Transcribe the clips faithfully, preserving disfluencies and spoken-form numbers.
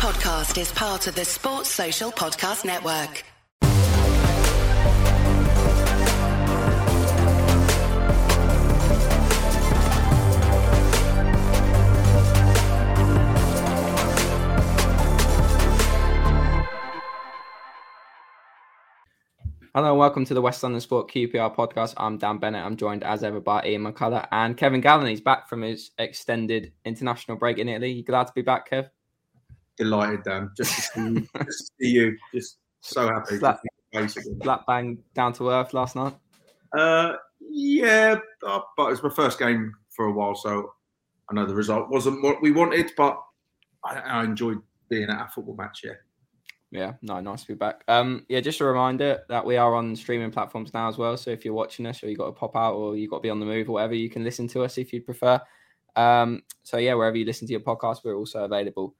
podcast is part of the Sports Social Podcast Network. Hello and welcome to the West London Sport Q P R podcast. I'm Dan Bennett. I'm joined as ever by Ian McCullough and Kevin Gallen. He's back from his extended international break in Italy. You glad to be back, Kev? Delighted, Dan. Just to see you. Just, to see you. Just so happy. Slap, slap bang down to earth last night? Uh, yeah, but it was my first game for a while, so I know the result wasn't what we wanted, but I, I enjoyed being at a football match, yeah. Yeah, no, nice to be back. Um, yeah, just a reminder that we are on streaming platforms now as well. So if you're watching us or you've got to pop out or you've got to be on the move or whatever, you can listen to us if you prefer. Um, so yeah, wherever you listen to your podcast, we're also available.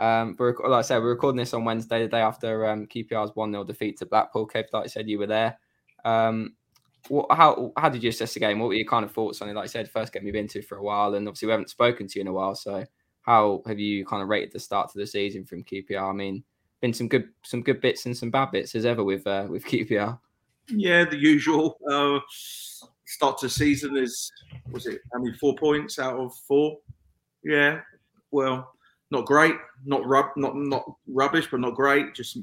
Um, but like I said, we're recording this on Wednesday, the day after um, Q P R's one nil defeat to Blackpool. Kev, like I said, you were there. Um, what, how how did you assess the game? What were your kind of thoughts on it? Like I said, first game you've been to for a while, and obviously we haven't spoken to you in a while. So how have you kind of rated the start to the season from Q P R? I mean, been some good some good bits and some bad bits as ever with uh, with Q P R. Yeah, the usual. Uh, start to season is, was it, I mean, four points out of four? Yeah, well, not great. Not rub, not not rubbish, but not great. Just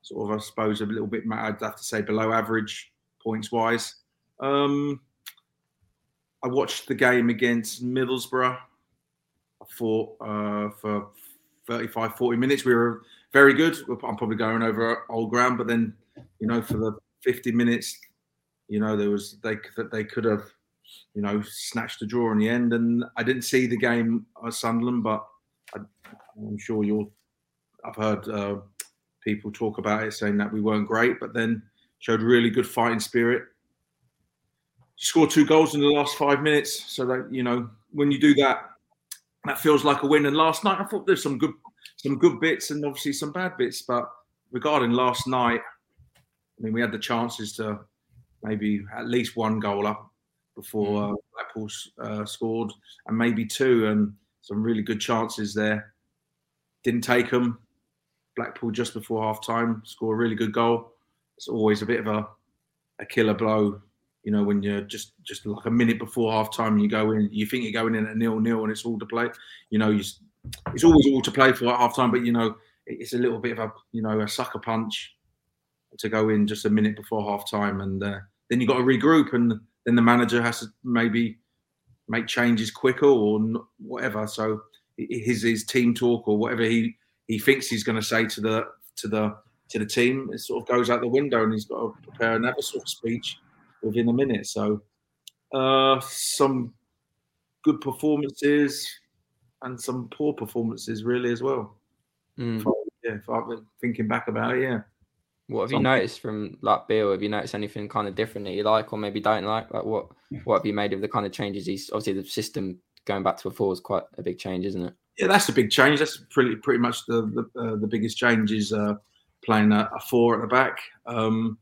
sort of, I suppose, a little bit, I'd have to say, below average points-wise. Um, I watched the game against Middlesbrough for, uh, for thirty-five, forty minutes. We were very good. I'm probably going over old ground, but then, you know, for the fifty minutes, you know, there was they they could have, you know, snatched a draw in the end. And I didn't see the game at Sunderland, but I, I'm sure you'll. I've heard uh, people talk about it, saying that we weren't great, but then showed really good fighting spirit. Scored two goals in the last five minutes, so that, you know, when you do that, that feels like a win. And last night, I thought there's some good. Some good bits and obviously some bad bits, but regarding last night, I mean, we had the chances to maybe at least one goal up before uh, Blackpool uh, scored, and maybe two, and some really good chances there. Didn't take them. Blackpool just before half-time scored a really good goal. It's always a bit of a, a killer blow, you know, when you're just, just like a minute before half-time and you go in, you think you're going in at nil-nil and it's all to play. You know, you It's always all to play for at half time, but, you know, it's a little bit of a, you know, a sucker punch to go in just a minute before half time. And uh, then you've got to regroup, and then the manager has to maybe make changes quicker or whatever. So his his team talk or whatever he, he thinks he's going to say to the to the to the team, it sort of goes out the window, and he's got to prepare another sort of speech within a minute. So uh, some good performances. And some poor performances, really, as well. Mm. For, yeah, if I've been thinking back about it, yeah. What have Something. you noticed from like Beale? Have you noticed anything kind of different that you like, or maybe don't like? Like what? What have you made of the kind of changes? He's obviously the system going back to a four is quite a big change, isn't it? Yeah, that's a big change. That's pretty pretty much the the, uh, the biggest change is uh, playing a, a four at the back. Um,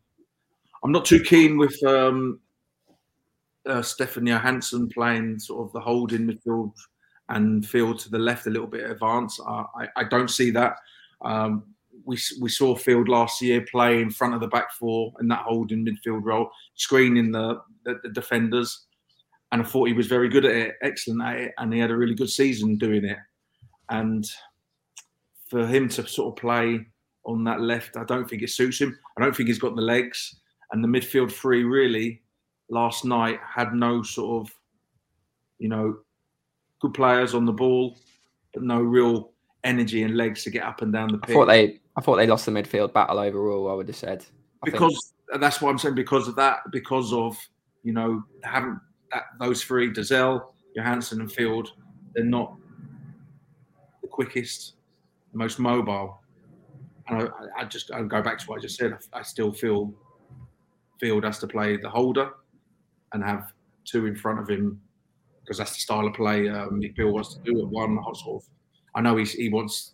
I'm not too keen with um, uh, Stephanie Johansson playing sort of the holding midfield. And Field to the left a little bit advanced. Uh, I, I don't see that. Um, we we saw Field last year play in front of the back four in that holding midfield role, screening the, the, the defenders. And I thought he was very good at it, excellent at it, and he had a really good season doing it. And for him to sort of play on that left, I don't think it suits him. I don't think he's got the legs. And the midfield three really last night had no sort of, you know, good players on the ball, but no real energy and legs to get up and down the pitch. I thought they, I thought they lost the midfield battle overall. I would have said I because think. That's what I'm saying. Because of that, because of you know, haven't that, those three, Dezel, Johansson, and Field, they're not the quickest, most mobile. And I, I just I go back to what I just said. I, I still feel Field has to play the holder and have two in front of him. Because that's the style of play um, Mick Beale wants to do at one sort of. I know he's, he wants.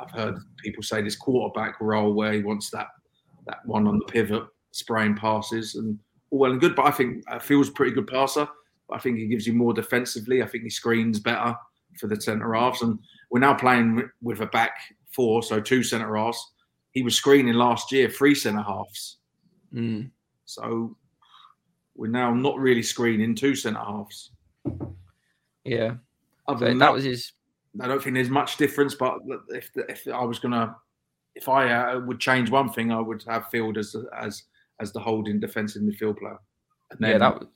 I've heard people say this quarterback role where he wants that that one on the pivot spraying passes and all well and good. But I think uh, Field's a pretty good passer. But I think he gives you more defensively. I think he screens better. for the centre-halves. And we're now playing with a back four, so two centre-halves. He was screening last year three centre-halves. Mm. So we're now not really screening two centre-halves. Yeah. So that, that was his... I don't think there's much difference, but if if I was going to... If I uh, would change one thing, I would have Field as as as the holding defensive midfield player. And then, yeah, that was,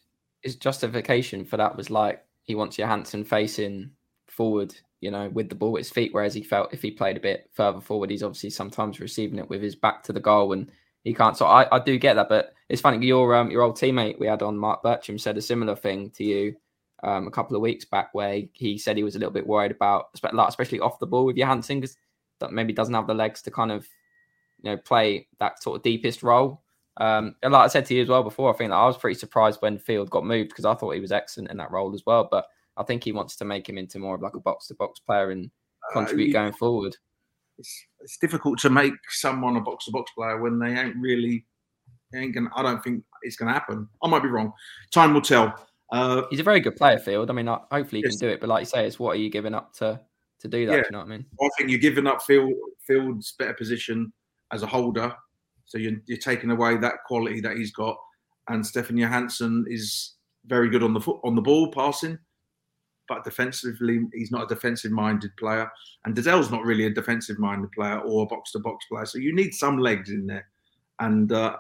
his justification for that was like he wants Johansson facing forward, you know, with the ball at his feet. Whereas he felt if he played a bit further forward, he's obviously sometimes receiving it with his back to the goal and he can't. So I, I do get that, but it's funny. Your um your old teammate we had on, Mark Bertram, said a similar thing to you um a couple of weeks back, where he said he was a little bit worried about, especially off the ball with Johansson, because that maybe doesn't have the legs to kind of, you know, play that sort of deepest role. Um, and like I said to you as well before, I think that I was pretty surprised when Field got moved, because I thought he was excellent in that role as well. But I think he wants to make him into more of like a box-to-box player and contribute uh, yeah. going forward. It's, it's difficult to make someone a box-to-box player when they ain't really, they ain't gonna, I don't think it's going to happen. I might be wrong. Time will tell. Uh, He's a very good player, Field. I mean, hopefully he yes. can do it. But like you say, it's what are you giving up to... to do that, yeah. you know what I mean? I think you're giving up Field, Field's better position as a holder. So you're, you're taking away that quality that he's got. And Stephanie Johansson is very good on the foot, on the ball, passing. But defensively, he's not a defensive-minded player. And Dezel's not really a defensive-minded player or a box-to-box player. So you need some legs in there. And, uh,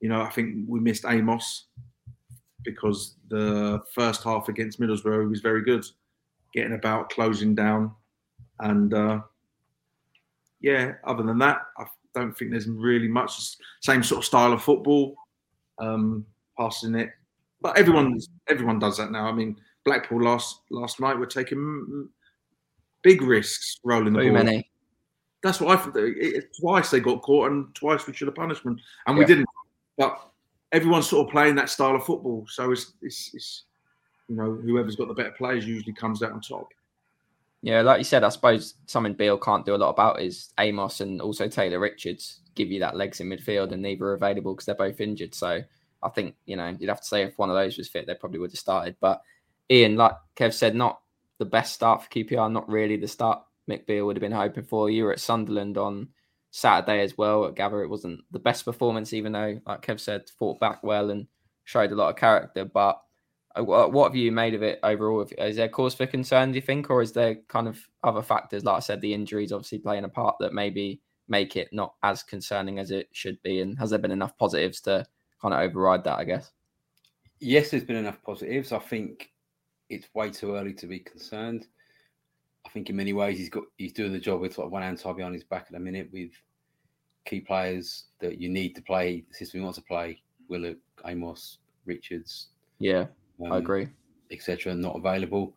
you know, I think we missed Amos because the first half against Middlesbrough was very good. Getting about, closing down. And, uh, yeah, other than that, I don't think there's really much. Same sort of style of football, um, passing it. But everyone everyone does that now. I mean, Blackpool last last night were taking big risks rolling the Too ball. Many. That's what I thought. Twice they got caught and twice we should have punished them. And yeah. we didn't. But everyone's sort of playing that style of football. So it's, it's, it's you know, whoever's got the better players usually comes out on top. Yeah, like you said, I suppose something Beale can't do a lot about is Amos and also Taylor Richards give you that legs in midfield, and neither are available because they're both injured. So I think, you know, you'd have to say if one of those was fit, they probably would have started. But Ian, like Kev said, not the best start for Q P R, not really the start Mick Beale would have been hoping for. You were at Sunderland on Saturday as well. At Gather, it wasn't the best performance, even though, like Kev said, fought back well and showed a lot of character. But what have you made of it overall? Is there cause for concern, do you think? Or is there kind of other factors, like I said, the injuries obviously playing a part that maybe make it not as concerning as it should be? And has there been enough positives to kind of override that, I guess? Yes, there's been enough positives. I think it's way too early to be concerned. I think in many ways he's got he's doing the job with sort of one hand tied behind his back at the minute, with key players that you need to play the system you want to play. Willock, Amos, Richards. Yeah. Um, I agree, et cetera. Not available.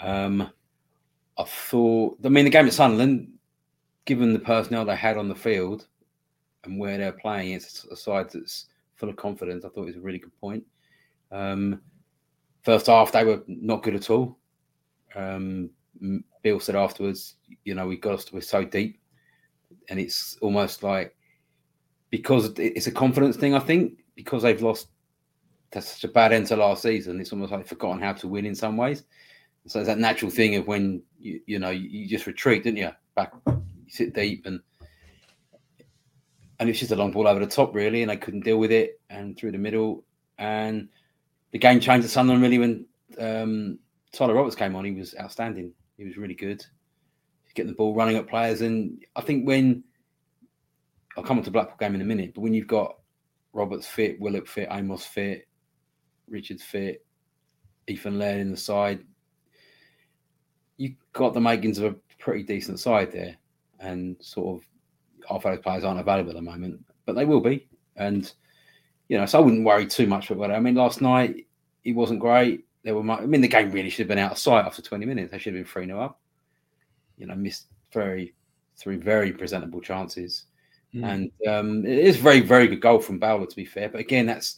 Um, I thought, I mean, the game at Sunderland, given the personnel they had on the field and where they're playing, it's a side that's full of confidence. I thought it was a really good point. Um, first half, they were not good at all. Um, Bill said afterwards, you know, we got we're so deep, and it's almost like because it's a confidence thing. I think because they've lost. That's such a bad end to last season. It's almost like forgotten how to win in some ways. So it's that natural thing of when, you, you know, you just retreat, didn't you? Back, you sit deep, and and it's just a long ball over the top, really, and they couldn't deal with it, and through the middle. And the game changed at Sunderland, really, when um, Tyler Roberts came on. He was outstanding. He was really good. He's getting the ball, running at players. And I think when – I'll come on to the Blackpool game in a minute, but when you've got Roberts fit, Willock fit, Amos fit, Richards fit, Ethan Laird in the side. You've got the makings of a pretty decent side there, and sort of half those players aren't available at the moment, but they will be. And, you know, so I wouldn't worry too much about it. I mean, last night, it wasn't great. There were, I mean, the game really should have been out of sight after twenty minutes. They should have been three nil up. You know, missed very, three very presentable chances. Mm. And um, it is a very, very good goal from Bowler, to be fair. But again, that's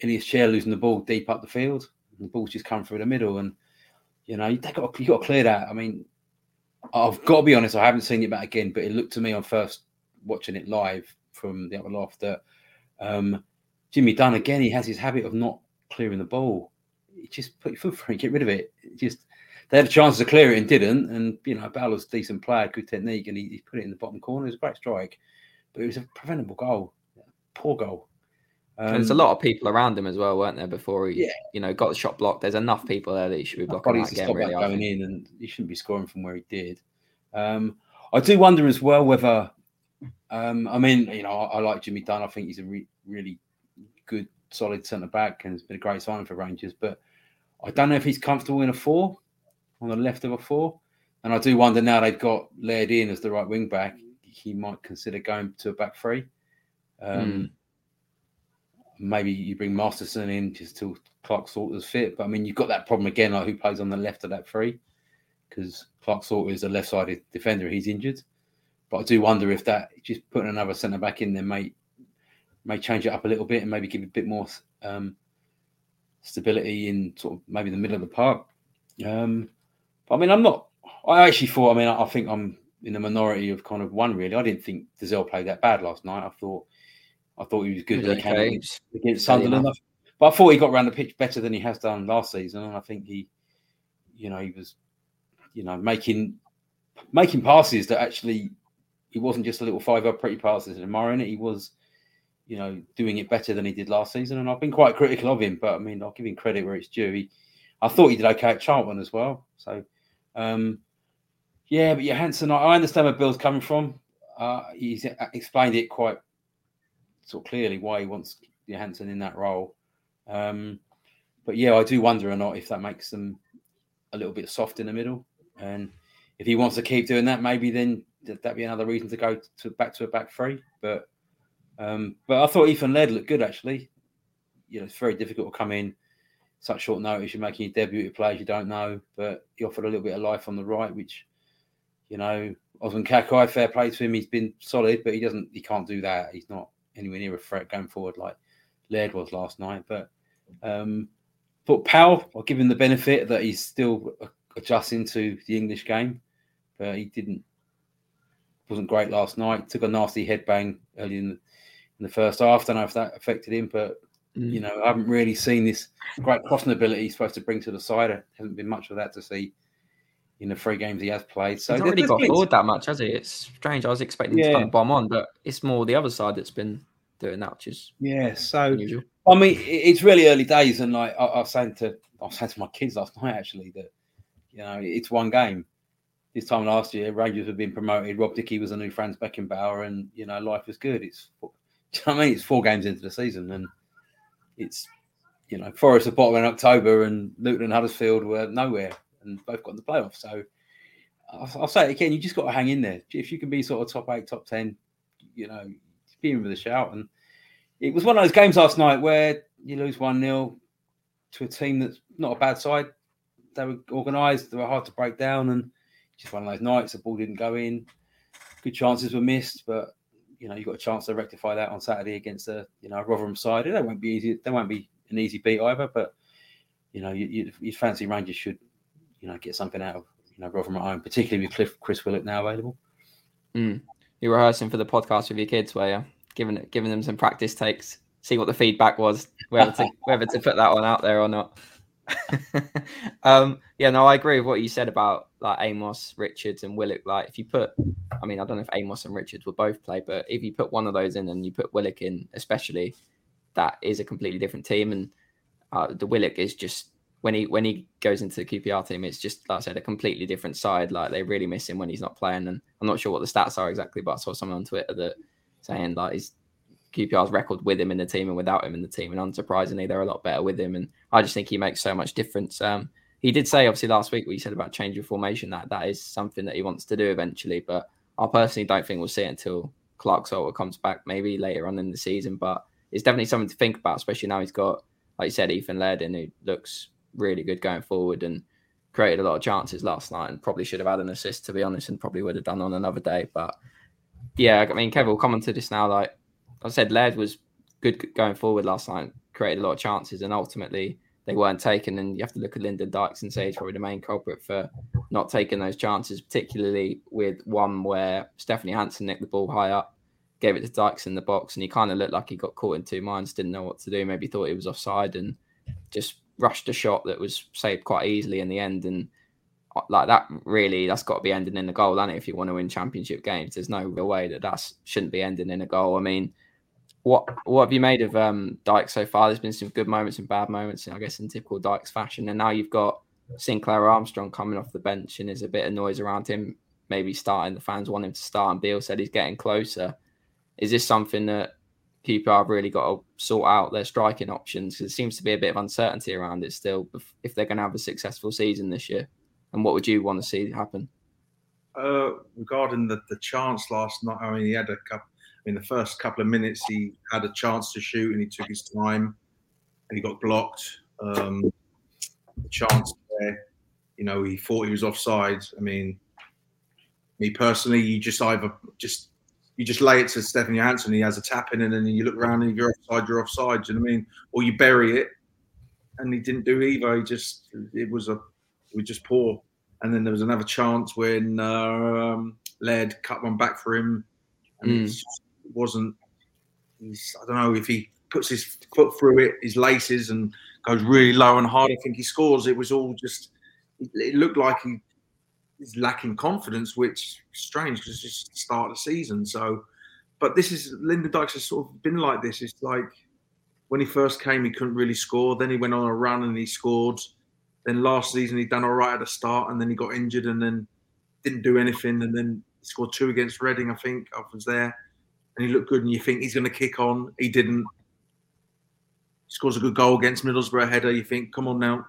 in his chair losing the ball deep up the field. The ball's just come through the middle, and you know you got to, you got to clear that. I mean, I've got to be honest; I haven't seen it back again, but it looked to me on first watching it live from the upper loft that um, Jimmy Dunne again. He has his habit of not clearing the ball. He just put your foot through, and get rid of it. It just they had a chance to clear it and didn't. And, you know, Bowler's a decent player, good technique, and he, he put it in the bottom corner. It was a great strike, but it was a preventable goal. Poor goal. Um, There's a lot of people around him as well, weren't there, before he, yeah. you know, got the shot blocked. There's enough people there that he should be blocking that game, really. That going in, and he shouldn't be scoring from where he did. Um, I do wonder as well whether, um, I mean, you know, I, I like Jimmy Dunne. I think he's a re- really good, solid centre-back, and it's been a great signing for Rangers. But I don't know if he's comfortable in a four, on the left of a four. And I do wonder now they've got Laird in as the right wing-back, he might consider going to a back three. Um, mm. Maybe you bring Masterson in just till Clark Salter's fit. But, I mean, you've got that problem again, like who plays on the left of that three, because Clark Salter is a left-sided defender. He's injured. But I do wonder if that, just putting another centre-back in there may, may change it up a little bit and maybe give a bit more um, stability in sort of maybe the middle of the park. Um, but, I mean, I'm not – I actually thought – I mean, I, I think I'm in the minority of kind of one, really. I didn't think Dezel played that bad last night. I thought – I thought he was good he was okay. against, against Sunderland. Yeah. But I thought he got around the pitch better than he has done last season. And I think he, you know, he was, you know, making making passes that actually, he wasn't just a little five-up pretty passes and admiring it. He was, you know, doing it better than he did last season. And I've been quite critical of him, but I mean, I'll give him credit where it's due. He, I thought he did okay at Charlton as well. So, um, yeah, but Johansson, I, I understand where Bill's coming from. Uh, he's explained it quite sort of clearly why he wants Johansson in that role. Um, but, yeah, I do wonder or not if that makes them a little bit soft in the middle. And if he wants to keep doing that, maybe then that'd be another reason to go to back to a back three. But um, but I thought Ethan Laird looked good, actually. You know, it's very difficult to come in such short notice. You're making your debut to players you don't know. But he offered a little bit of life on the right, which, you know, Osmond Kakai, fair play to him. He's been solid, but he doesn't. He can't do that. He's not anywhere near a threat going forward like Laird was last night. But um, but Powell, I'll give him the benefit that he's still adjusting to the English game. But he didn't wasn't great last night. Took a nasty headbang early in the, in the first half. Don't know if that affected him, but mm. you know, I haven't really seen this great crossing ability he's supposed to bring to the side. There hasn't been much of that to see in the three games he has played. So he's not really got bored that much, has he? It's strange. I was expecting yeah. to kind of bomb on, but it's more the other side that's been doing that, which is yeah. So unusual. I mean, it's really early days, and like I, I was saying to I was saying to my kids last night, actually, that you know it's one game. This time last year, Rangers had been promoted. Rob Dickey was a new Franz Beckenbauer, and you know life was good. It's do you know what I mean, it's four games into the season, and it's you know Forest are bottom in October, and Luton and Huddersfield were nowhere. And both got in the playoffs. So I'll, I'll say it again, you just got to hang in there. If you can be sort of top eight, top ten, you know, be in with a shout. And it was one of those games last night where you lose one nil to a team that's not a bad side. They were organised, they were hard to break down. And just one of those nights, the ball didn't go in. Good chances were missed, but, you know, you got a chance to rectify that on Saturday against a, you know, Rotherham side. That won't be easy. That won't be an easy beat either, but, you know, you, you, you fancy Rangers should, you know, get something out of, you know, Rotherham at home, particularly with Cliff, Chris Willock now available. Mm. You're rehearsing for the podcast with your kids, were you? Giving, giving them some practice takes, see what the feedback was, whether to, whether to put that one out there or not. um, yeah, no, I agree with what you said about like Amos, Richards and Willock. Like if you put, I mean, I don't know if Amos and Richards will both play, but if you put one of those in and you put Willock in, especially, that is a completely different team. And uh, the Willock is just, When he when he goes into the Q P R team, it's just, like I said, a completely different side. Like, they really miss him when he's not playing. And I'm not sure what the stats are exactly, but I saw someone on Twitter that saying, like, his Q P R's record with him in the team and without him in the team. And unsurprisingly, they're a lot better with him. And I just think he makes so much difference. Um, he did say, obviously, last week, what you said about change of formation, that that is something that he wants to do eventually. But I personally don't think we'll see it until Clark Salter comes back, maybe later on in the season. But it's definitely something to think about, especially now he's got, like you said, Ethan Laird, and who looks really good going forward and created a lot of chances last night and probably should have had an assist, to be honest, and probably would have done on another day. But yeah, I mean, Kevin will come on to this now. Like I said, Laird was good going forward last night, created a lot of chances, and ultimately they weren't taken. And you have to look at Lyndon Dykes and say he's probably the main culprit for not taking those chances, particularly with one where Stephanie Johansson nicked the ball high up, gave it to Dykes in the box, and he kind of looked like he got caught in two minds, didn't know what to do, maybe thought he was offside and just rushed a shot that was saved quite easily in the end. And like that, really, that's got to be ending in a goal, hasn't it? If you want to win championship games, there's no real way that that shouldn't be ending in a goal. I mean, what what have you made of um, Dykes so far? There's been some good moments and bad moments, and I guess in typical Dykes fashion. And now you've got Sinclair Armstrong coming off the bench, and there's a bit of noise around him, maybe starting. The fans want him to start, and Beale said he's getting closer. Is this something that Q P R have really got to sort out their striking options? Because there seems to be a bit of uncertainty around it still, if they're going to have a successful season this year. And what would you want to see happen? Uh, regarding the, the chance last night, I mean, he had a couple. I mean, the first couple of minutes, he had a chance to shoot, and he took his time, and he got blocked. Um, the chance there, you know, he thought he was offside. I mean, me personally, you just either just you just lay it to Stephanie Johansson, he has a tap in, and then you look around, and if you're offside, you're offside. Do you know what I mean? Or you bury it, and he didn't do either. He just it was a We just poor, and then there was another chance when uh, um, Laird cut one back for him, and mm. it just wasn't. He's, I don't know if he puts his foot through it, his laces, and goes really low and hard. I think he scores. It was all just. It, it looked like he is lacking confidence, which is strange because it's just the start of the season. So, but this is Lyndon Dykes has sort of been like this. It's like when he first came, he couldn't really score. Then he went on a run and he scored. Then last season, he'd done all right at the start, and then he got injured and then didn't do anything, and then scored two against Reading, I think. I was there. And he looked good, and you think he's going to kick on. He didn't. Scores a good goal against Middlesbrough, header. You think, come on now,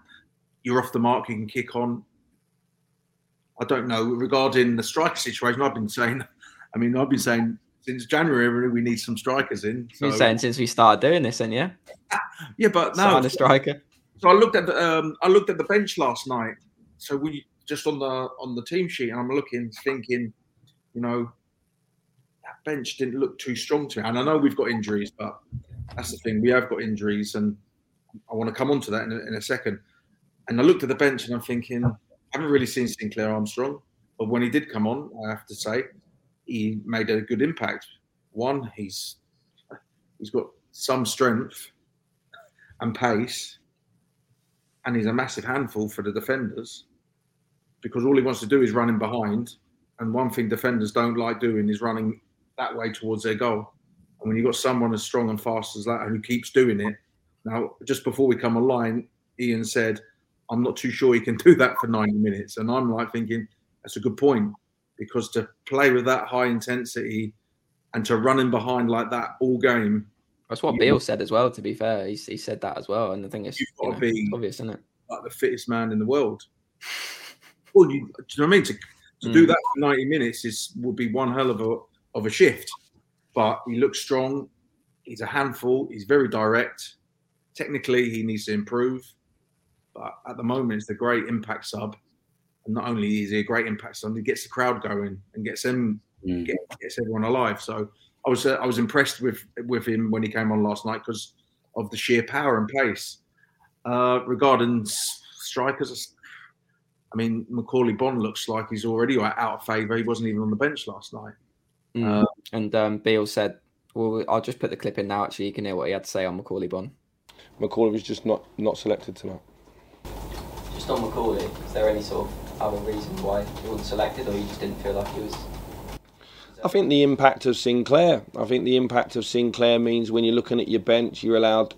you're off the mark, you can kick on. I don't know. Regarding the striker situation, I've been saying, I mean, I've been saying since January, we need some strikers in. So. You're saying since we started doing this, then, yeah? Yeah, but no. Starting a striker. So I looked at the, um, I looked at the bench last night. So we just on the on the team sheet, and I'm looking, thinking, you know, that bench didn't look too strong to me. And I know we've got injuries, but that's the thing, we have got injuries, and I want to come on to that in a, in a second. And I looked at the bench, and I'm thinking, I haven't really seen Sinclair Armstrong, but when he did come on, I have to say, he made a good impact. One, he's he's got some strength and pace. And he's a massive handful for the defenders, because all he wants to do is run in behind. And one thing defenders don't like doing is running that way towards their goal. And when you've got someone as strong and fast as that who keeps doing it. Now, just before we come online, Ian said, I'm not too sure he can do that for ninety minutes. And I'm like thinking, that's a good point. Because to play with that high intensity and to run in behind like that all game, that's what Beale said as well, to be fair. He, he said that as well. And I think it's, you know, it's obvious, isn't it? Like the fittest man in the world. Well, you, do you know what I mean? To, to mm. do that for ninety minutes is would be one hell of a of a shift. But he looks strong. He's a handful. He's very direct. Technically, he needs to improve. But at the moment, it's a great impact sub. And not only is he a great impact sub, he gets the crowd going and gets them, mm. gets, gets everyone alive. So... I was uh, I was impressed with, with him when he came on last night because of the sheer power and pace. Uh, regarding s- strikers, I mean, Macaulay Bonne looks like he's already out of favour. He wasn't even on the bench last night. Mm. Uh, and um, Beale said, well, I'll just put the clip in now, actually. You can hear what he had to say on Macaulay Bonne. Macaulay was just not, not selected tonight. Just on Macaulay, is there any sort of other reason why he wasn't selected, or you just didn't feel like he was... I think the impact of Sinclair. I think the impact of Sinclair means when you're looking at your bench, you're allowed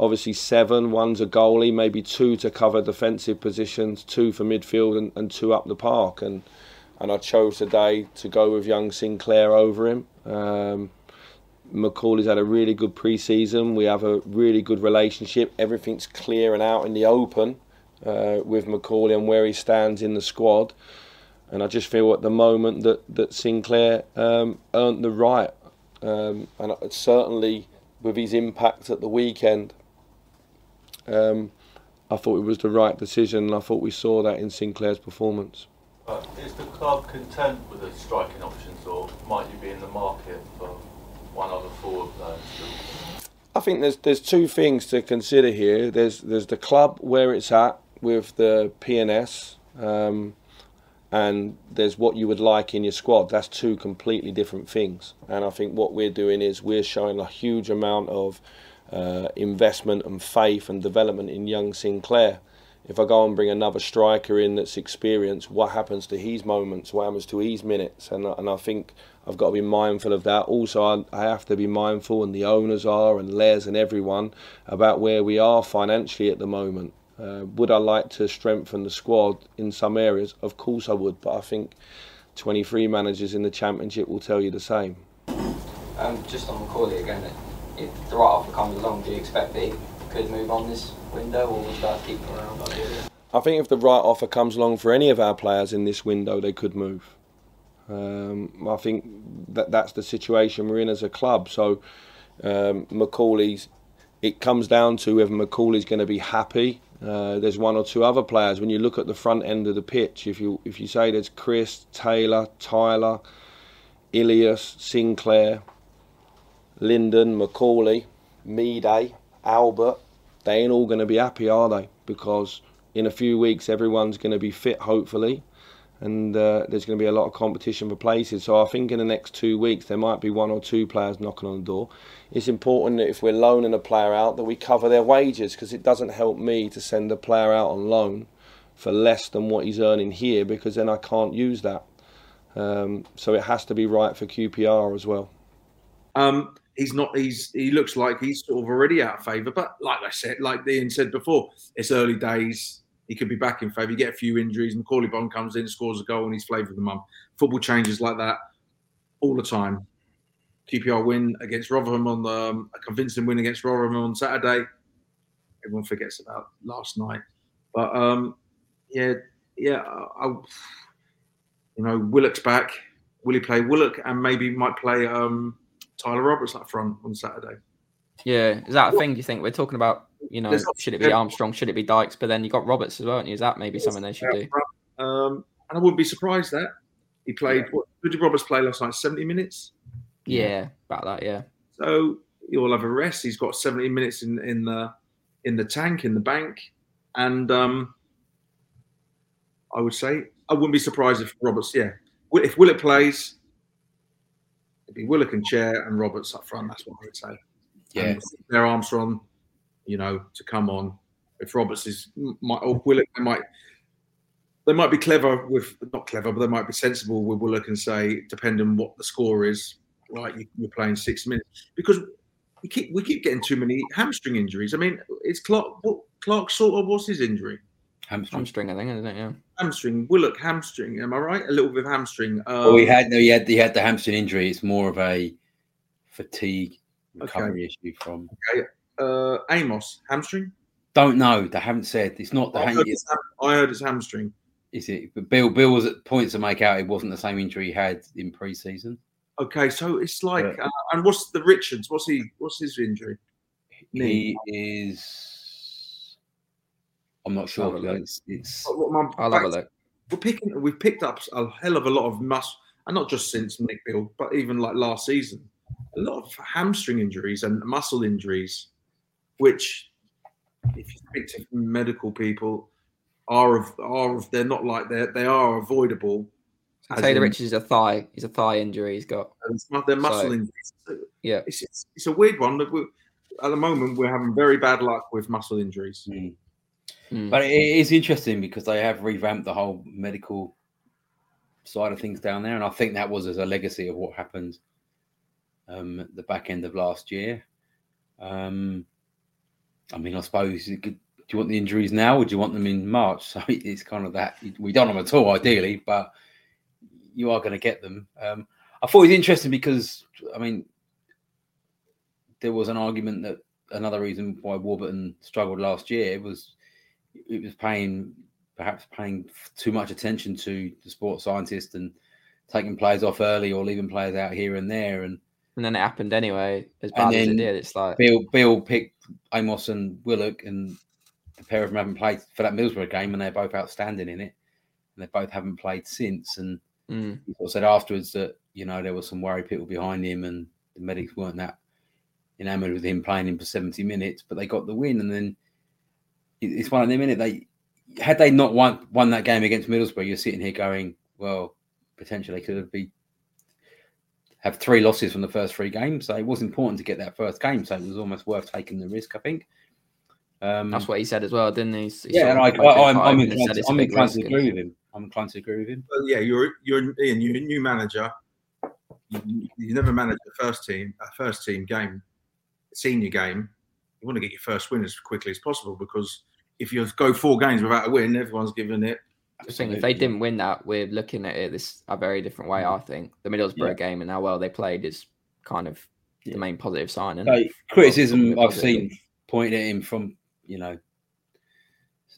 obviously seven, one's a goalie, maybe two to cover defensive positions, two for midfield and, and two up the park. And and I chose today to go with young Sinclair over him. Um, Macauley's had a really good pre-season. We have a really good relationship. Everything's clear and out in the open uh, with Macaulay and where he stands in the squad. And I just feel at the moment that, that Sinclair um, earned the right. Um, and certainly with his impact at the weekend, um, I thought it was the right decision. And I thought we saw that in Sinclair's performance. Uh, is the club content with the striking options, or might you be in the market for one other forward player? I think there's there's two things to consider here. There's, there's the club where it's at with the P N S. Um, And there's what you would like in your squad. That's two completely different things. And I think what we're doing is we're showing a huge amount of uh, investment and faith and development in young Sinclair. If I go and bring another striker in that's experienced, what happens to his moments? What happens to his minutes? And, and I think I've got to be mindful of that. Also, I, I have to be mindful, and the owners are, and Les and everyone, about where we are financially at the moment. Uh, would I like to strengthen the squad in some areas? Of course I would, but I think twenty-three managers in the Championship will tell you the same. Um, just on Macaulay again, if the right offer comes along, do you expect that he could move on this window, or would that keep him around? I think if the right offer comes along for any of our players in this window, they could move. Um, I think that that's the situation we're in as a club. So um, Macaulay's, it comes down to whether Macaulay's going to be happy. Uh, there's one or two other players. When you look at the front end of the pitch, if you if you say there's Chris, Taylor, Tyler, Ilias, Sinclair, Lyndon, Macaulay, Mide, Albert, they ain't all going to be happy, are they? Because in a few weeks everyone's going to be fit, hopefully, and uh, there's going to be a lot of competition for places. So I think in the next two weeks there might be one or two players knocking on the door. It's important that if we're loaning a player out that we cover their wages, because it doesn't help me to send a player out on loan for less than what he's earning here, because then I can't use that. Um, so it has to be right for Q P R as well. Um, he's not. He's he looks like he's sort of already out of favour. But like I said, like Ian said before, it's early days. He could be back in favour. You get a few injuries, and Macaulay Bonne comes in, scores a goal, and he's flavoured of the month. Football changes like that all the time. Q P R win against Rotherham on the, um, a convincing win against Rotherham on Saturday. Everyone forgets about last night, but um, yeah, yeah. I, I, you know, Willock's back. Will he play Willock, and maybe might play um, Tyler Roberts up front on Saturday? Yeah, is that a thing? Do you think we're talking about? You know, should it be Armstrong? Should it be Dykes? But then you got Roberts as well, and is that maybe something they should do? Um, and I wouldn't be surprised that he played. Yeah. What did Roberts play last night? Seventy minutes. Yeah, about that. Yeah. So he'll have a rest. He's got seventy minutes in, in the in the tank, in the bank, and um, I would say I wouldn't be surprised if Roberts. Yeah, if Willock plays, it'd be Willock and Chair and Roberts up front. That's what I would say. Yeah, their arms are on, you know, to come on. If Roberts is, might, or Willock, they might, they might be clever with, not clever, but they might be sensible with Willock and say, depending on what the score is, like you're playing six minutes. Because we keep we keep getting too many hamstring injuries. I mean, it's Clark, what, Clark Salter, what's his injury? Hamstring. hamstring, I think, isn't it? Yeah. Hamstring, Willock, hamstring. Am I right? A little bit of hamstring. Um, well, he had no, he had, he had the hamstring injury. It's more of a fatigue recovery okay. issue from. Okay. Uh, Amos, hamstring? Don't know. They haven't said. It's not the. I, ham- heard, it's, I heard it's hamstring. Is it? But Bill, Bill was at points to make out it wasn't the same injury he had in pre-season. Okay, so it's like, yeah. uh, and what's the Richards? What's he? What's his injury? He knee. is. I'm not sure. It's. it's I'll have a look. We're picking. We've picked up a hell of a lot of muscle, and not just since Mick Beale, but even like last season, a lot of hamstring injuries and muscle injuries, which, if you speak to medical people, are of are of, they're not like they they are avoidable. Taylor Richards is a thigh. He's a thigh injury. He's got. They're muscle so, injuries. Yeah, it's, it's it's a weird one. That at the moment we're having very bad luck with muscle injuries. Mm. Mm. But it is interesting because they have revamped the whole medical side of things down there, and I think that was as a legacy of what happened um, at the back end of last year. Um, I mean, I suppose it could, do you want the injuries now or do you want them in March? So it's kind of that we don't want them at all, ideally, but you are going to get them. Um, I thought it was interesting because, I mean, there was an argument that another reason why Warburton struggled last year was it was paying, perhaps paying too much attention to the sports scientist and taking players off early or leaving players out here and there. And and then it happened anyway, as bad as it did. It's like Bill, Bill picked Amos and Willock, and the pair of them haven't played for that Middlesbrough game, and they're both outstanding in it, and they both haven't played since. And mm. People said afterwards that, you know, there were some worried people behind him and the medics weren't that enamoured with him playing him for seventy minutes, but they got the win. And then it's one of them, innit? They had they not won won that game against Middlesbrough, you're sitting here going, well, potentially could have be have three losses from the first three games. So it was important to get that first game. So it was almost worth taking the risk, I think. Um, That's what he said as well, didn't he? He yeah, and I, I, I'm, I'm inclined, to, I'm inclined to agree with him. I'm inclined to agree with him. Well, yeah, you're you're Ian, you're a new manager. You, you never managed a first team, a first team game, senior game. You want to get your first win as quickly as possible, because if you go four games without a win, everyone's giving it. I think if they didn't win that, we're looking at it this a very different way. I think the Middlesbrough yeah. game and how well they played is kind of yeah. the main positive sign. And like, criticism I've seen pointed at him from, you know,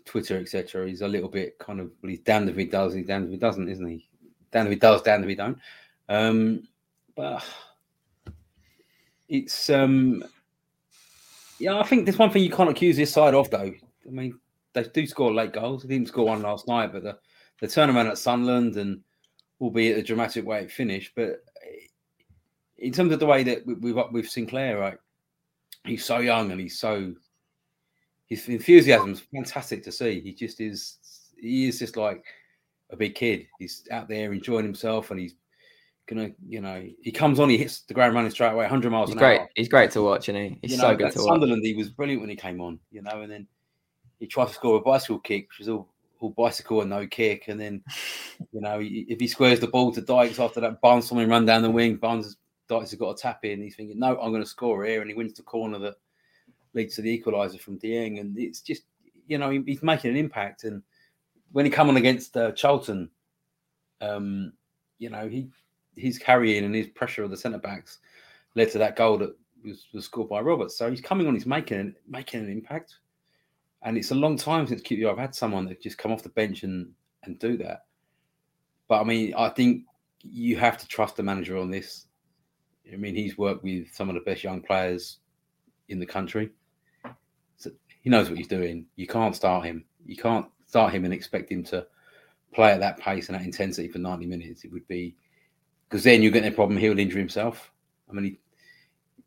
Twitter, et cetera. He's a little bit kind of, well, he's damned if he does, he's damned if he doesn't, isn't he? Damned if he does, damned if he don't. Um, but it's um, yeah. I think there's one thing you can't accuse this side of, though. I mean, they do score late goals. They didn't score one last night, but the, the turnaround at Sunderland, and albeit a dramatic way it finished, but in terms of the way that we've up with Sinclair, right? He's so young and he's so his enthusiasm's fantastic to see. He just is. He is just like a big kid. He's out there enjoying himself, and he's gonna, you know, he comes on, he hits the ground running straight away, one hundred miles he's an great. hour. He's great to watch, isn't he? He's you so know, good to Sunderland, watch. Sunderland, he was brilliant when he came on, you know, and then he tried to score a bicycle kick, which was all, all bicycle and no kick. And then, you know, he, if he squares the ball to Dykes after that, Barnes, something run down the wing, Barnes, Dykes has got a tap in. He's thinking, no, I'm going to score here. And he wins the corner that leads to the equaliser from Dieng. And it's just, you know, he, he's making an impact. And when he come on against uh, Charlton, um, you know, he he's carrying, and his pressure of the centre-backs led to that goal that was, was scored by Roberts. So he's coming on, he's making making an impact. And it's a long time since Q P R have had someone that just come off the bench and, and do that. But, I mean, I think you have to trust the manager on this. I mean, he's worked with some of the best young players in the country. So he knows what he's doing. You can't start him. You can't start him and expect him to play at that pace and that intensity for ninety minutes. It would be... Because then you're getting a problem. He'll injure himself. I mean, he,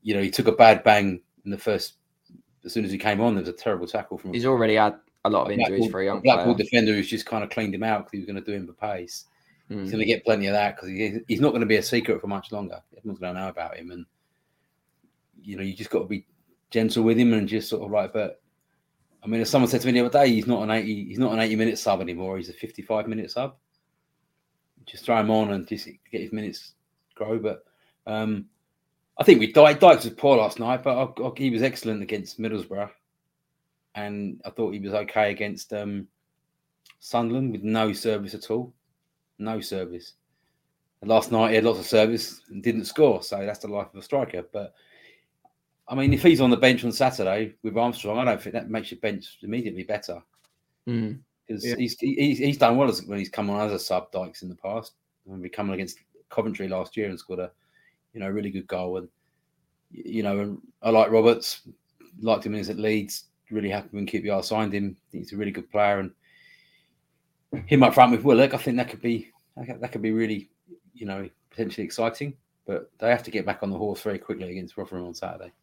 you know, he took a bad bang in the first... As soon as he came on, there was a terrible tackle from him. He's already had a lot of injuries Blackpool, for a young Blackpool player. Defender who's just kind of cleaned him out because he was going to do him for pace. Mm. He's going to get plenty of that because he, he's not going to be a secret for much longer. Everyone's going to know about him. And, you know, you just got to be gentle with him and just sort of like, but, I mean, as someone said to me the other day, he's not an eighty, he's not an eighty-minute sub anymore. He's a fifty-five-minute sub. Just throw him on and just get his minutes grow. But, um I think we Dykes was poor last night, but I, I, he was excellent against Middlesbrough, and I thought he was okay against um, Sunderland with no service at all, no service. And last night he had lots of service and didn't score, so that's the life of a striker. But I mean, if he's on the bench on Saturday with Armstrong, I don't think that makes your bench immediately better, because mm. yeah. he's, he's he's done well when he's come on as a sub, Dykes, in the past. When we come on against Coventry last year and scored a, you know, really good goal. And, you know, I like Roberts, liked him when he was at Leeds, really happy when Q P R signed him. I think he's a really good player. And him up front with Willock, I think that could be, that could be really, you know, potentially exciting. But they have to get back on the horse very quickly against Rotherham on Saturday.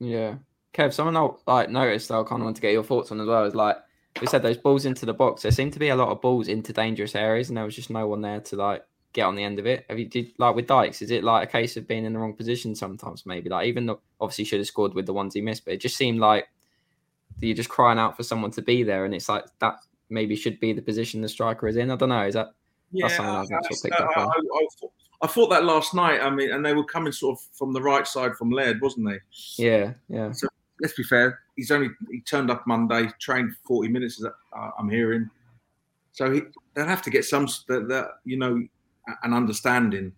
Yeah. Kev, someone I like, noticed I kind of want to get your thoughts on as well is, like, we said those balls into the box. There seemed to be a lot of balls into dangerous areas, and there was just no one there to, like, get on the end of it. Have you did like with Dykes? Is it like a case of being in the wrong position sometimes? Maybe like even though obviously should have scored with the ones he missed, but it just seemed like you're just crying out for someone to be there, and it's like that maybe should be the position the striker is in. I don't know. Is that yeah? That's something I, that's, sort of picked uh, up I, I, I, thought, I thought that last night. I mean, and they were coming sort of from the right side from Laird, wasn't they? Yeah, yeah. So let's be fair. He's only he turned up Monday, trained for forty minutes. As I'm hearing, so he, they'll have to get some that, that you know. And understanding.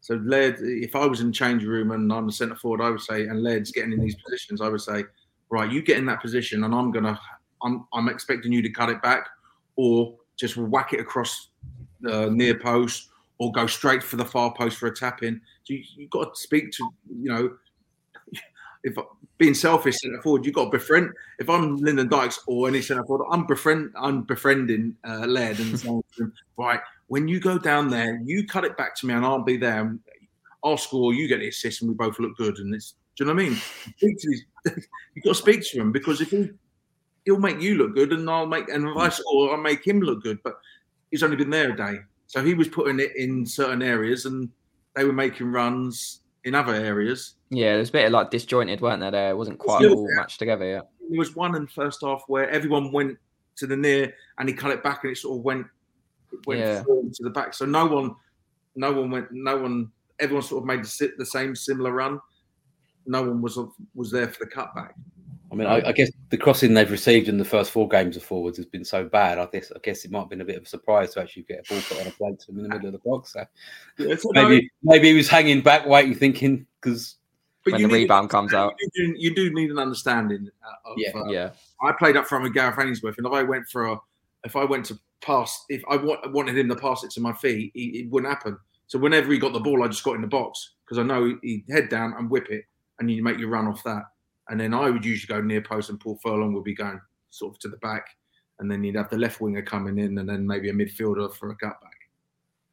So Laird, if I was in the change room and I'm the centre forward, I would say, and Laird's getting in these positions, I would say, right, you get in that position, and I'm gonna, I'm, I'm expecting you to cut it back, or just whack it across the near post, or go straight for the far post for a tap in. So you, you've got to speak to, you know, if being selfish centre forward, you've got to befriend. If I'm Lyndon Dykes or any centre forward, I'm befriend, I'm befriending uh, Laird and saying to him, right. When you go down there, you cut it back to me, and I'll be there. I'll score. You get the assist, and we both look good. And it's, do you know what I mean? Speak to these, you've got to speak to him, because if he, he'll make you look good, and I'll make, and if I score, I'll make him look good. But he's only been there a day, so he was putting it in certain areas, and they were making runs in other areas. Yeah, there's a bit of like disjointed, weren't there? There it wasn't quite all matched together yet. there was one in the first half where everyone went to the near and he cut it back and it sort of went it went yeah. forward to the back. So no one, no one went, no one, everyone sort of made the same similar run. No one was was there for the cutback. I mean, I, I guess the crossing they've received in the first four games of forwards has been so bad. I guess I guess it might have been a bit of a surprise to actually get a ball put on a plate to him in the middle of the box. So yeah, so maybe no, maybe he was hanging back, waiting, thinking because when the need, rebound comes out, you do, you do need an understanding. Of, yeah, uh, yeah. I played up front with Gareth Hainsworth, and if I went for a, if I went to pass, if I want, wanted him to pass it to my feet, it, it wouldn't happen. So whenever he got the ball, I just got in the box because I know he'd head down and whip it, and you make your run off that. And then I would usually go near post, and Paul Furlong would be going sort of to the back, and then you'd have the left winger coming in, and then maybe a midfielder for a cutback.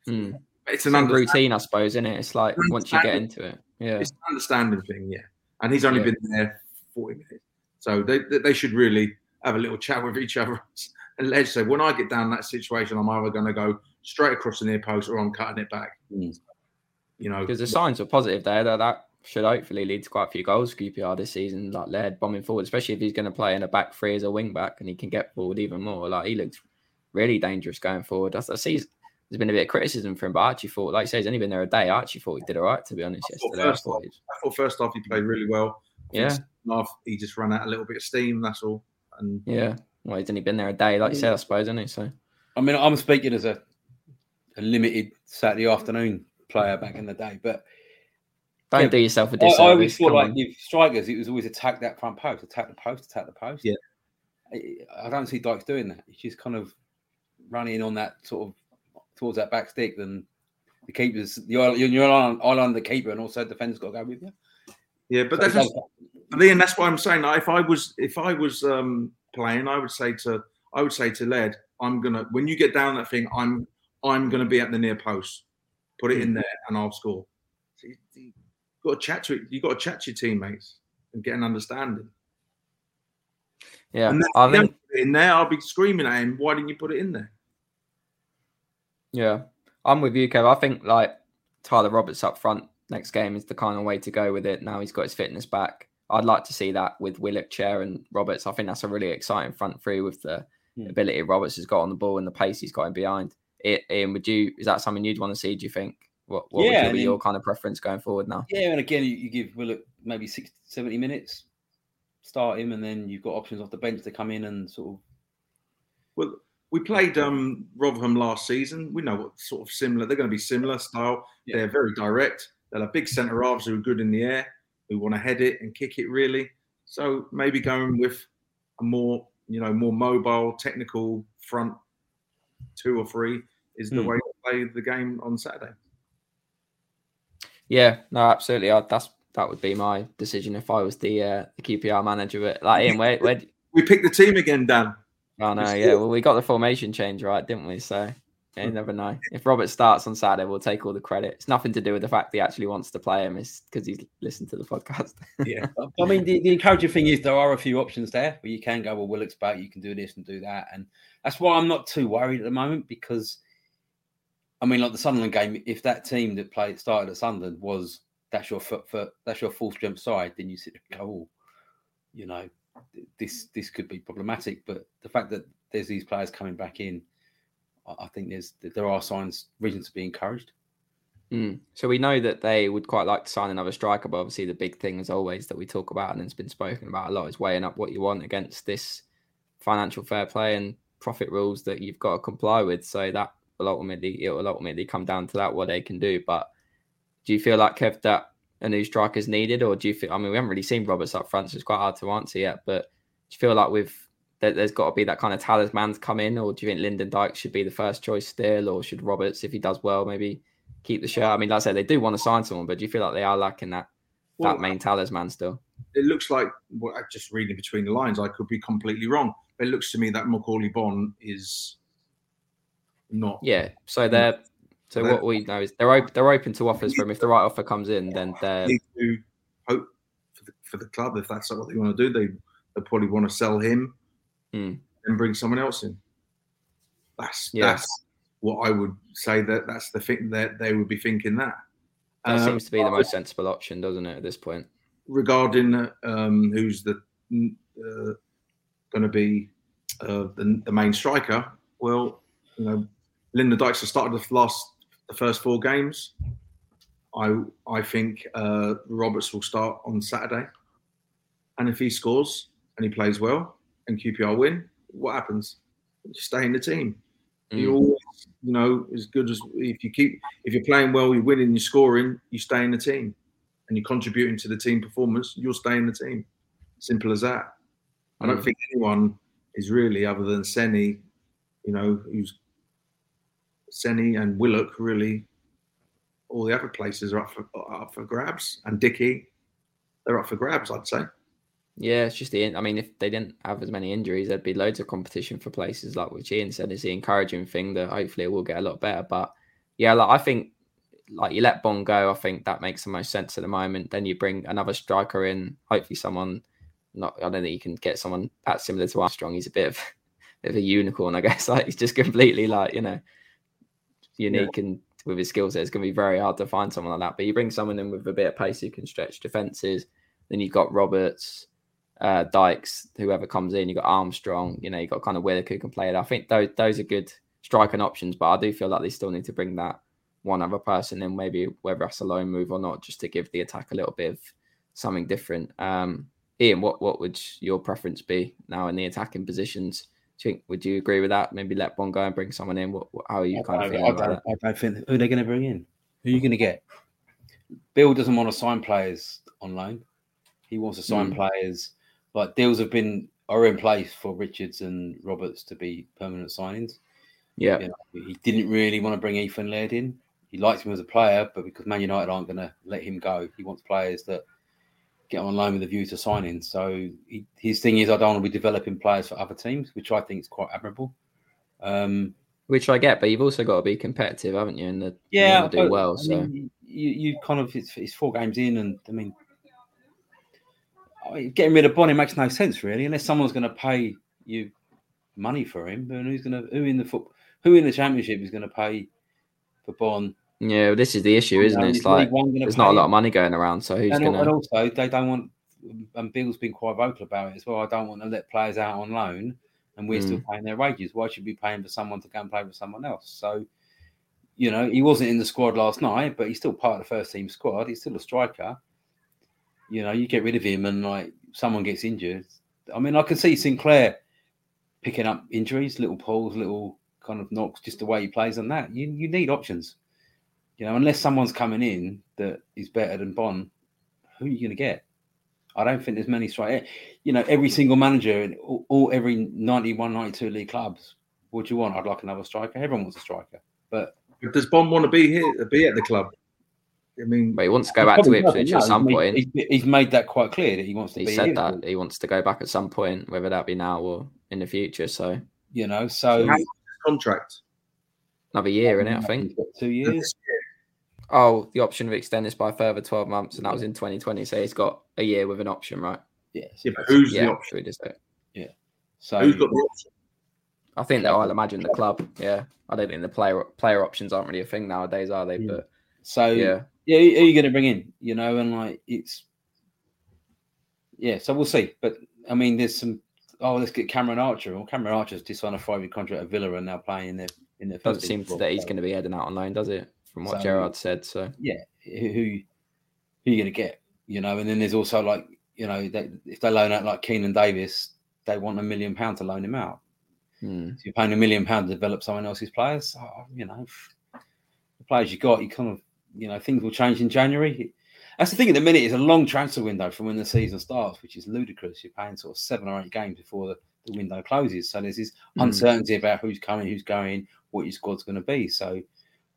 Mm. It's an routine, I suppose, isn't it? It's like once you get into it, yeah, it's an understanding thing, yeah. And he's only yeah. been there forty minutes, so they they should really have a little chat with each other. And let's say when I get down in that situation, I'm either going to go straight across the near post or I'm cutting it back. Mm. You know, because the signs were positive there. That that. should hopefully lead to quite a few goals for Q P R this season, like Laird bombing forward, especially if he's going to play in a back three as a wing back and he can get forward even more. Like, he looks really dangerous going forward. I, I see there's been a bit of criticism for him, but I actually thought, like you say, he's only been there a day. I actually thought he did all right, to be honest, I yesterday. First I, thought off, I thought first half he played really well. Yeah. Half, he just ran out a little bit of steam, that's all. And yeah. Well, he's only been there a day, like you said, I suppose, isn't he? So, I mean, I'm speaking as a, a limited Saturday afternoon player back in the day, but... Don't yeah. do yourself a disservice. I, I always thought, like, with strikers, it was always attack that front post, attack the post, attack the post. Yeah. I, I don't see Dykes doing that. He's just kind of running on that sort of towards that back stick. Then the keepers, you're, you're on, all on the keeper, and also defender's got to go with you. Yeah, but so that's just, but Ian, that's what I'm saying. Like, if I was, if I was um, playing, I would say to, I would say to Laird, I'm gonna when you get down that thing, I'm, I'm gonna be at the near post, put it in there, and I'll score. So you, you, Got to chat to it. You got to chat to your teammates and get an understanding. Yeah, and I think in there, I'll be screaming at him. Why didn't you put it in there? Yeah, I'm with you, Kev. I think like Tyler Roberts up front next game is the kind of way to go with it. Now he's got his fitness back. I'd like to see that with Willock, Chair, and Roberts. I think that's a really exciting front three with the yeah. ability Roberts has got on the ball and the pace he's got in behind. It, Ian, would you? Is that something you'd want to see? Do you think? What, what yeah, would be then, your kind of preference going forward now? Yeah, and again, you, you give Willock maybe sixty, seventy minutes, start him, and then you've got options off the bench to come in and sort of... Well, we played um, Rotherham last season. We know what sort of similar... They're going to be similar style. Yeah. They're very direct. They'll have big centre-halves who are good in the air, who want to head it and kick it, really. So maybe going with a more, you know, more mobile, technical front two or three is the mm. way to play the game on Saturday. Yeah, no, absolutely. I, that's that would be my decision if I was the, uh, the Q P R manager. But like, Ian, where, where do... we picked the team again, Dan. I know. Yeah, well, we got the formation change right, didn't we? So yeah, you never know. If Robert starts on Saturday, we'll take all the credit. It's nothing to do with the fact that he actually wants to play him. It's because he's listened to the podcast. Yeah, I mean, the, the encouraging thing is there are a few options there where you can go. Well, Willock's back. You can do this and do that, and that's why I'm not too worried at the moment because. I mean, like the Sunderland game, if that team that played started at Sunderland was that's your foot, foot, that's your full strength side, then you sit and go, oh, you know, this this could be problematic. But the fact that there's these players coming back in, I think there's there are signs, reasons to be encouraged. Mm. So we know that they would quite like to sign another striker, but obviously the big thing, as always, that we talk about and it's been spoken about a lot is weighing up what you want against this financial fair play and profit rules that you've got to comply with. So that. Will ultimately, it will ultimately come down to that, what they can do. But do you feel like, Kev, that a new striker is needed? Or do you feel, I mean, we haven't really seen Roberts up front, so it's quite hard to answer yet. But do you feel like we've, that there's got to be that kind of talisman to come in? Or do you think Lyndon Dykes should be the first choice still? Or should Roberts, if he does well, maybe keep the shirt? I mean, like I said, they do want to sign someone, but do you feel like they are lacking that, well, that main talisman still? It looks like, well, just reading between the lines, I could be completely wrong. But it looks to me that Macaulay Bonne is... Not yeah, so they're so they're, what we know is they're open, they're open to offers from if the right offer comes in, then they're need to hope for the, for the club if that's what they want to do. They they probably want to sell him mm. and bring someone else in. That's yeah. that's what I would say that that's the thing that they would be thinking that. That um, seems to be the most sensible option, doesn't it, at this point? Regarding um, who's the uh, going to be uh, the, the main striker. Well, you know, Lyndon Dykes has started the last the first four games. I I think uh, Roberts will start on Saturday, and if he scores and he plays well and Q P R win, what happens? You stay in the team. Mm. You always, you know, as good as if you keep if you're playing well, you're winning, you're scoring, you stay in the team, and you're contributing to the team performance. You'll stay in the team. Simple as that. I don't mm. think anyone is really, other than Senny, you know, who's Senny and Willock really. All the other places are up for, are up for grabs, and Dickey, they're up for grabs, I'd say. Yeah, it's just the. I mean, if they didn't have as many injuries, there'd be loads of competition for places. Like what Ian said, it's the encouraging thing that hopefully it will get a lot better. But yeah, like I think, like you let Bonne go, I think that makes the most sense at the moment. Then you bring another striker in, hopefully someone. Not, I don't think you can get someone that similar to Armstrong. He's a bit of, bit of a unicorn, I guess. Like he's just completely like you know, unique yeah. and. With his skill set, it's going to be very hard to find someone like that. But you bring someone in with a bit of pace who can stretch defences. Then you've got Roberts, uh, Dykes, whoever comes in. You've got Armstrong. You know, you've got kind of Willock who can play it. I think those those are good striking options. But I do feel like they still need to bring that one other person in, maybe whether that's a loan move or not, just to give the attack a little bit of something different. Um, Ian, what what would your preference be now in the attacking positions? Do you think, would you agree with that? Maybe let Bonne go and bring someone in. What, what how are you I, kind of I, feeling I, about I, that? I think who are they going to bring in? Who are you going to get? Bill doesn't want to sign players on loan. He wants to sign mm. players. Like deals have been are in place for Richards and Roberts to be permanent signings. Yeah, you know, he didn't really want to bring Ethan Laird in. He likes him as a player, but because Man United aren't going to let him go, he wants players that get on loan with a view to signing. So he, his thing is, I don't want to be developing players for other teams, which I think is quite admirable. Um, which I get, but you've also got to be competitive, haven't you? And the yeah, you do but, well. I so mean, you, you kind of it's, it's four games in, and I mean, getting rid of Bonne makes no sense really, unless someone's going to pay you money for him. And who's going to who in the foot who in the championship is going to pay for Bonne? Yeah, well, this is the issue, isn't it? It's like there's not a lot of money going around, so who's going to? And also, they don't want. And Bill's been quite vocal about it as well. I don't want to let players out on loan, and we're mm. still paying their wages. Why should we be paying for someone to go and play with someone else? So, you know, he wasn't in the squad last night, but he's still part of the first team squad. He's still a striker. You know, you get rid of him, and like someone gets injured. I mean, I can see Sinclair picking up injuries, little pulls, little kind of knocks, just the way he plays on that. You you need options. You know, unless someone's coming in that is better than Bonne, who are you going to get? I don't think there's many straight. You know, every single manager in all, all every ninety-one, ninety-two league clubs, what do you want? I'd like another striker. Everyone wants a striker. But does Bonne want to be here, be at the club? I mean, but he wants to go back to Ipswich at some point. He's, he's made that quite clear that he wants to be here. He said that he wants to go back at some point, whether that be now or in the future. So, you know, so contract another year in it, I think. Two years. Oh, the option of extend this by a further twelve months, and that was in twenty twenty. So he's got a year with an option, right? Yeah. Yeah, but who's yeah, the option? Just yeah. So who's got the option? I think that I'll imagine the club. Yeah, I don't think the player player options aren't really a thing nowadays, are they? Yeah. But so yeah, yeah, who are you going to bring in? You know, and like it's yeah. So we'll see. But I mean, there's some. Oh, let's get Cameron Archer. Well, Cameron Archer's just signed a five-year contract at Villa and now playing in their in their. Doesn't seem that he's going to be heading out on loan, does it? From what so, Gerard said, so yeah, who who are you going to get? You know, and then there's also like you know, they, if they loan out like Keenan Davis, they want a million pound to loan him out. Hmm. So you're paying a million pound to develop someone else's players. Oh, you know, the players you got, you kind of you know things will change in January. That's the thing at the minute; it's a long transfer window from when the season starts, which is ludicrous. You're paying sort of seven or eight games before the, the window closes, so there's this hmm. uncertainty about who's coming, who's going, what your squad's going to be. So.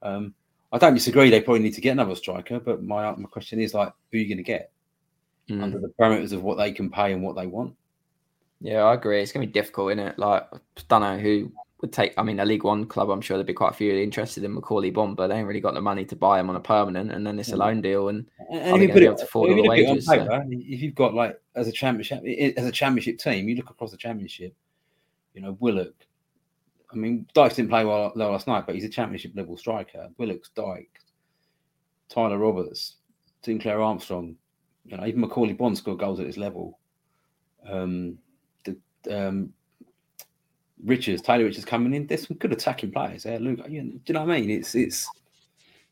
um I don't disagree. They probably need to get another striker, but my my question is like, who are you going to get mm. under the parameters of what they can pay and what they want? Yeah, I agree. It's going to be difficult, isn't it? Like, I don't know who would take. I mean, a League One club, I'm sure there'd be quite a few interested in Macaulay Bonne, but they ain't really got the money to buy him on a permanent, and then it's a loan deal, and, and, and are they going to be able to afford the wages? Paper, so. If you've got like as a championship as a championship team, you look across the championship, you know, Willock. I mean, Dykes didn't play well last night, but he's a championship-level striker. Willock's, Dykes, Tyler Roberts, Sinclair Armstrong, you know, even Macaulay Bonne scored goals at his level. Um, the um, Richards, Taylor Richards coming in. There's some good attacking players there. Luke, you know, do you know what I mean? It's it's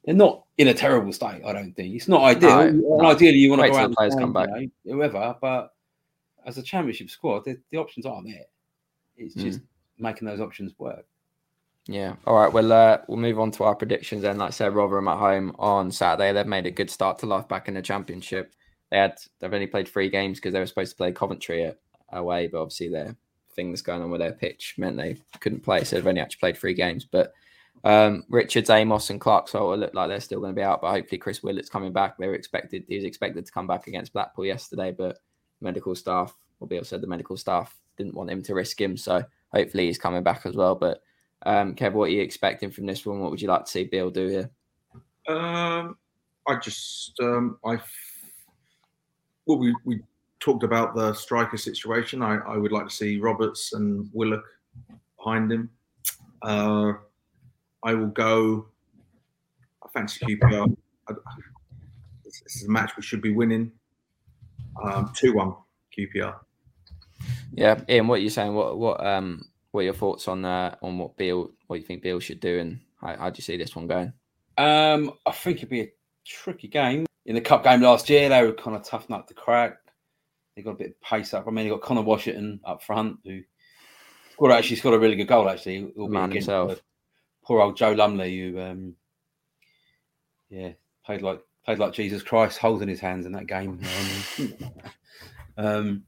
they're not in a terrible state. I don't think it's not ideal. No, no. Ideally, you want Wait to go out the players and come back, you know, whoever. But as a Championship squad, the, the options aren't there. It's just mm. making those options work. Yeah. All right. Well, uh, we'll move on to our predictions then. Like I said, Rotherham at home on Saturday. They've made a good start to life back in the Championship. They had, they've only played three games because they were supposed to play Coventry at, away, but obviously their thing that's going on with their pitch meant they couldn't play, so they've only actually played three games. But um, Richards, Amos and Clark Salter look like they're still going to be out, but hopefully Chris Willock's coming back. They were expected, he was expected to come back against Blackpool yesterday, but medical staff, or Beale said the medical staff didn't want him to risk him, so hopefully he's coming back as well. But Um, Kev, what are you expecting from this one? What would you like to see Beale do here? Um, I just, um, I, well, we, we talked about the striker situation. I, I would like to see Roberts and Willock behind him. Uh, I will go, I fancy Q P R. I, this, this is a match we should be winning. Um, two one Q P R. Yeah, Ian, what are you saying? What, what, um, What are your thoughts on uh, on what Beale, what you think Beale should do, and how, how do you see this one going? Um, I think it'd be a tricky game. In the cup game last year, they were kind of tough nut to crack. They got a bit of pace up. I mean, they got Connor Washington up front, who scored actually scored a really good goal. Actually, man himself. Poor old Joe Lumley, who um, yeah, played like played like Jesus Christ, holes in his hands in that game. um.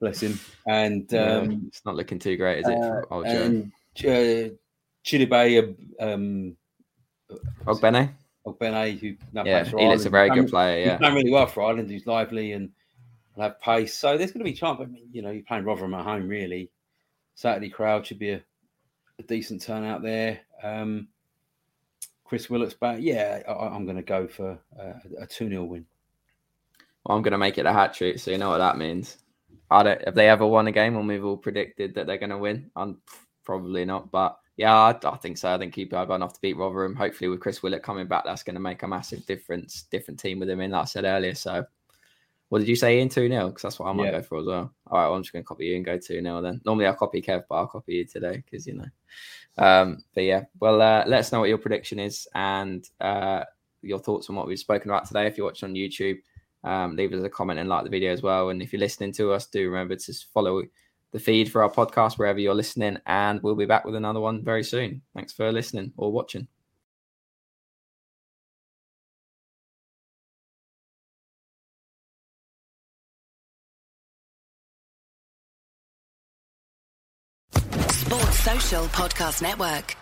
Bless him. And um, yeah, it's not looking too great, is it? Uh, for old Joe? Uh, Chidibay, um, Ogbene. Ogbene, who no, yeah, he looks a very good done, player. Yeah, he's done really well for Ireland. He's lively and have pace. So there's going to be a chance. I mean, you know, you're playing Rotherham at home, really. Saturday crowd should be a, a decent turnout there. Um, Chris Willock's back. Yeah, I, I'm going to go for a, a two nil win. Well, I'm going to make it a hat trick, so you know what that means. I don't. Have they ever won a game when we've all predicted that they're going to win? I'm probably not, but yeah, I, I think so. I think Q P R are going off to beat Rotherham. Hopefully, with Chris Willock coming back, that's going to make a massive difference. Different team with him in, like I said earlier. So, what did you say, Ian? two nil? Because that's what I might yeah. go for as well. All right, well, I'm just going to copy you and go two nil then. Normally, I'll copy Kev, but I'll copy you today because, you know. Um, but yeah, well, uh, let us know what your prediction is and uh, your thoughts on what we've spoken about today. If you're watching on YouTube, Um, leave us a comment and like the video as well. And if you're listening to us, do remember to follow the feed for our podcast wherever you're listening. And we'll be back with another one very soon. Thanks for listening or watching. Sports Social Podcast Network.